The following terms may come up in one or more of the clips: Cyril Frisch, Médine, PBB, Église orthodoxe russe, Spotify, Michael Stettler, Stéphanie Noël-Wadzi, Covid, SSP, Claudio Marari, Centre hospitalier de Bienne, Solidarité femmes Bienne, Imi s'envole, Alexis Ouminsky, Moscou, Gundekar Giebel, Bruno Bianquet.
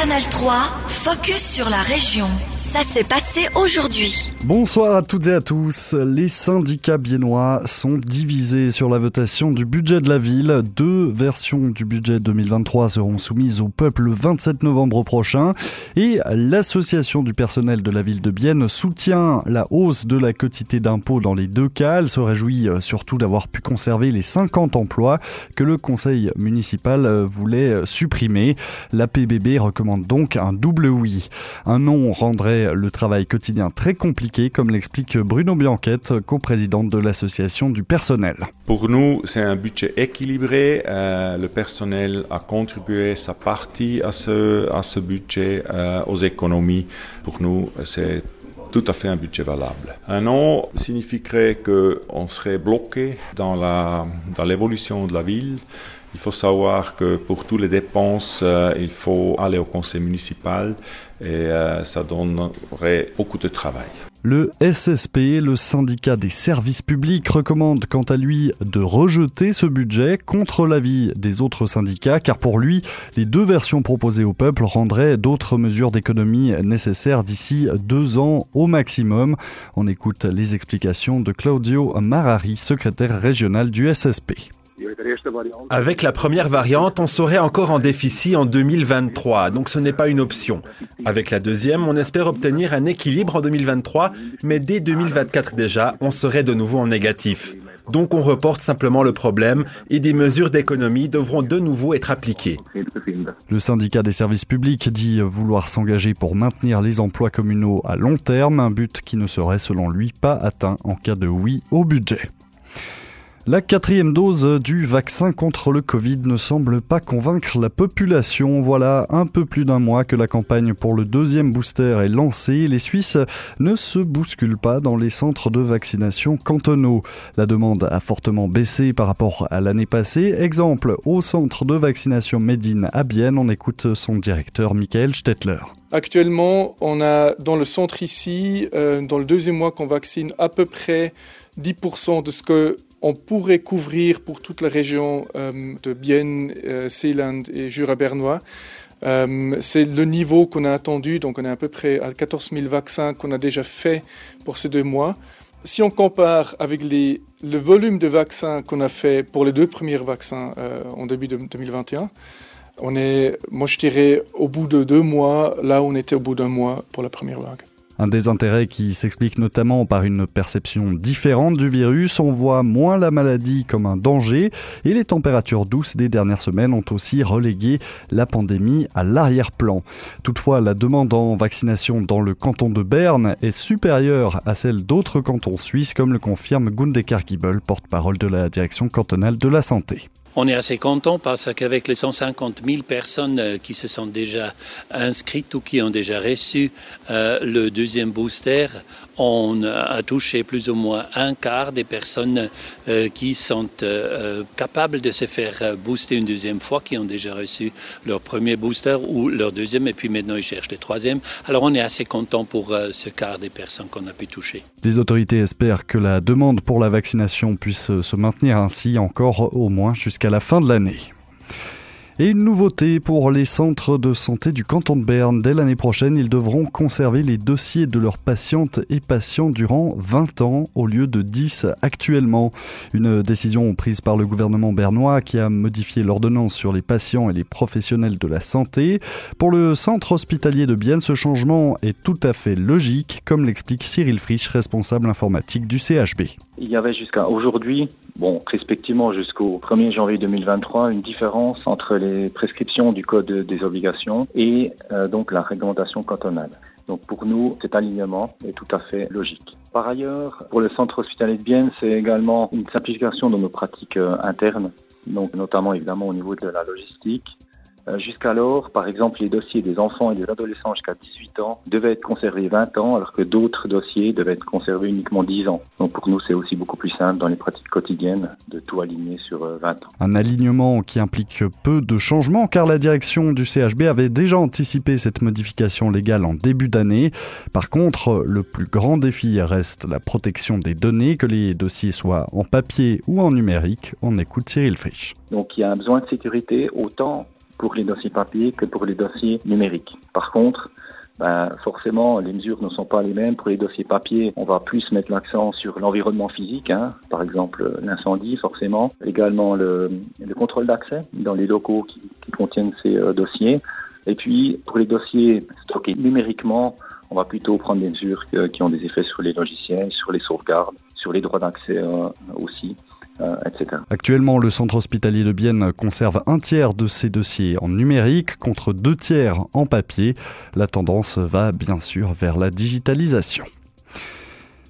Canal 3, focus sur la région. Ça s'est passé aujourd'hui. Bonsoir à toutes et à tous. Les syndicats biennois sont divisés sur la votation du budget de la ville. Deux versions du budget 2023 seront soumises au peuple le 27 novembre prochain. Et l'association du personnel de la ville de Bienne soutient la hausse de la quotité d'impôt dans les deux cas. Elle se réjouit surtout d'avoir pu conserver les 50 emplois que le conseil municipal voulait supprimer. La PBB recommande donc un double oui. Un non rendrait le travail quotidien très compliqué, comme l'explique Bruno Bianquet, coprésidente de l'association du personnel. Pour nous, c'est un budget équilibré. Le personnel a contribué sa partie à ce budget, aux économies. Pour nous, c'est tout à fait un budget valable. Un non signifierait qu'on serait bloqué dans l'évolution de la ville. Il faut savoir que pour toutes les dépenses, il faut aller au conseil municipal et ça donnerait beaucoup de travail. Le SSP, le syndicat des services publics, recommande quant à lui de rejeter ce budget contre l'avis des autres syndicats, car pour lui, les deux versions proposées au peuple rendraient d'autres mesures d'économie nécessaires d'ici 2 ans au maximum. On écoute les explications de Claudio Marari, secrétaire régional du SSP. Avec la première variante, on serait encore en déficit en 2023, donc ce n'est pas une option. Avec la deuxième, on espère obtenir un équilibre en 2023, mais dès 2024 déjà, on serait de nouveau en négatif. Donc on reporte simplement le problème et des mesures d'économie devront de nouveau être appliquées. Le syndicat des services publics dit vouloir s'engager pour maintenir les emplois communaux à long terme, un but qui ne serait selon lui pas atteint en cas de oui au budget. La 4e dose du vaccin contre le Covid ne semble pas convaincre la population. Voilà un peu plus d'un mois que la campagne pour le 2e booster est lancée. Les Suisses ne se bousculent pas dans les centres de vaccination cantonaux. La demande a fortement baissé par rapport à l'année passée. Exemple, au centre de vaccination Médine à Bienne, on écoute son directeur Michael Stettler. Actuellement, on a dans le centre ici, dans le 2e mois qu'on vaccine à peu près 10% de ce que on pourrait couvrir pour toute la région de Bienne, Seeland et Jura-Bernois. C'est le niveau qu'on a attendu, donc on est à peu près à 14 000 vaccins qu'on a déjà fait pour ces 2 mois. Si on compare avec le volume de vaccins qu'on a fait pour les 2 premiers vaccins en début de 2021, on est, moi je dirais, au bout de 2 mois, là on était au bout d'un mois pour la première vague. Un désintérêt qui s'explique notamment par une perception différente du virus. On voit moins la maladie comme un danger et les températures douces des dernières semaines ont aussi relégué la pandémie à l'arrière-plan. Toutefois, la demande en vaccination dans le canton de Berne est supérieure à celle d'autres cantons suisses, comme le confirme Gundekar Giebel, porte-parole de la direction cantonale de la santé. On est assez content parce qu'avec les 150 000 personnes qui se sont déjà inscrites ou qui ont déjà reçu le 2e booster, on a touché plus ou moins un quart des personnes qui sont capables de se faire booster une 2e fois, qui ont déjà reçu leur 1er booster ou leur 2e, et puis maintenant ils cherchent le 3e. Alors on est assez content pour ce quart des personnes qu'on a pu toucher. Les autorités espèrent que la demande pour la vaccination puisse se maintenir ainsi encore au moins jusqu'à la fin de l'année. Et une nouveauté pour les centres de santé du canton de Berne. Dès l'année prochaine, ils devront conserver les dossiers de leurs patientes et patients durant 20 ans au lieu de 10 actuellement. Une décision prise par le gouvernement bernois qui a modifié l'ordonnance sur les patients et les professionnels de la santé. Pour le centre hospitalier de Bienne, ce changement est tout à fait logique, comme l'explique Cyril Frisch, responsable informatique du CHB. Il y avait jusqu'à aujourd'hui, respectivement jusqu'au 1er janvier 2023, une différence entre les prescriptions du Code des obligations et donc la réglementation cantonale. Donc pour nous, cet alignement est tout à fait logique. Par ailleurs, pour le centre hospitalier de Bienne, c'est également une simplification de nos pratiques internes, donc notamment évidemment au niveau de la logistique. Jusqu'alors, par exemple, les dossiers des enfants et des adolescents jusqu'à 18 ans devaient être conservés 20 ans, alors que d'autres dossiers devaient être conservés uniquement 10 ans. Donc pour nous, c'est aussi beaucoup plus simple dans les pratiques quotidiennes de tout aligner sur 20 ans. Un alignement qui implique peu de changements, car la direction du CHB avait déjà anticipé cette modification légale en début d'année. Par contre, le plus grand défi reste la protection des données, que les dossiers soient en papier ou en numérique. On écoute Cyril Frisch. Donc il y a un besoin de sécurité, autant pour les dossiers papier que pour les dossiers numériques. Par contre, forcément, les mesures ne sont pas les mêmes. Pour les dossiers papier, on va plus mettre l'accent sur l'environnement physique, par exemple l'incendie, forcément. Également le contrôle d'accès dans les locaux qui contiennent ces dossiers. Et puis, pour les dossiers stockés numériquement, on va plutôt prendre des mesures qui ont des effets sur les logiciels, sur les sauvegardes, sur les droits d'accès aussi, etc. Actuellement, le centre hospitalier de Bienne conserve 1/3 de ses dossiers en numérique contre 2/3 en papier. La tendance va bien sûr vers la digitalisation.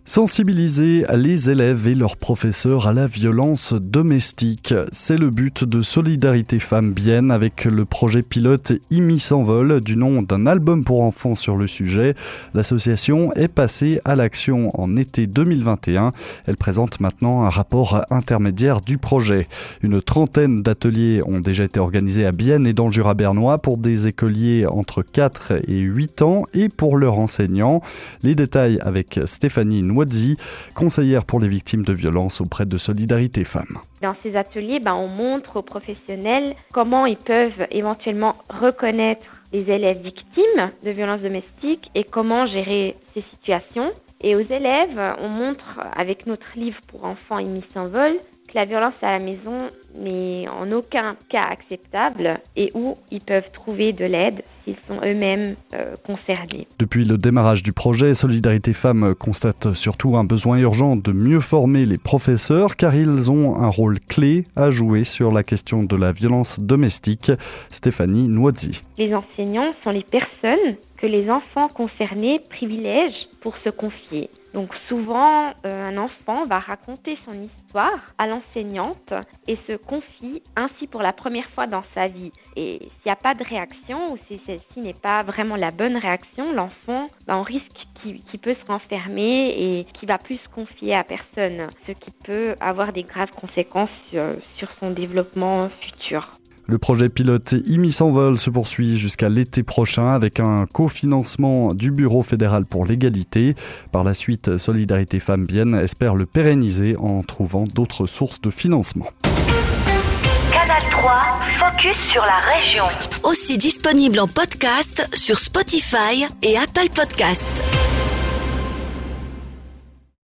Sensibiliser les élèves et leurs professeurs à la violence domestique, c'est le but de Solidarité femmes Bienne avec le projet pilote Imi s'envole, du nom d'un album pour enfants sur le sujet. L'association est passée à l'action en été 2021. Elle présente maintenant un rapport intermédiaire du projet. Une trentaine d'ateliers ont déjà été organisés à Bienne et dans le Jura bernois pour des écoliers entre 4 et 8 ans et pour leurs enseignants. Les détails avec Stéphanie Noël-Wadzi, conseillère pour les victimes de violences auprès de Solidarité Femmes. Dans ces ateliers, on montre aux professionnels comment ils peuvent éventuellement reconnaître les élèves victimes de violences domestiques et comment gérer ces situations. Et aux élèves, on montre avec notre livre pour enfants Imi s'envole que la violence à la maison n'est en aucun cas acceptable et où ils peuvent trouver de l'aide s'ils sont eux-mêmes concernés. Depuis le démarrage du projet, Solidarité Femmes constate surtout un besoin urgent de mieux former les professeurs car ils ont un rôle clé à jouer sur la question de la violence domestique. Stéphanie Noël-Wadzi. Les enseignants sont les personnes que les enfants concernés privilègent pour se confier. Donc souvent, un enfant va raconter son histoire à l'enseignante et se confie ainsi pour la première fois dans sa vie. Et s'il n'y a pas de réaction ou si celle-ci n'est pas vraiment la bonne réaction, l'enfant, on risque qu'il peut se renfermer et qu'il va plus se confier à personne, ce qui peut avoir des graves conséquences sur son développement futur. Le projet pilote Imi s'envole se poursuit jusqu'à l'été prochain avec un cofinancement du Bureau fédéral pour l'égalité. Par la suite, Solidarité Femmes Bienne espère le pérenniser en trouvant d'autres sources de financement. Canal 3, focus sur la région. Aussi disponible en podcast sur Spotify et Apple Podcasts.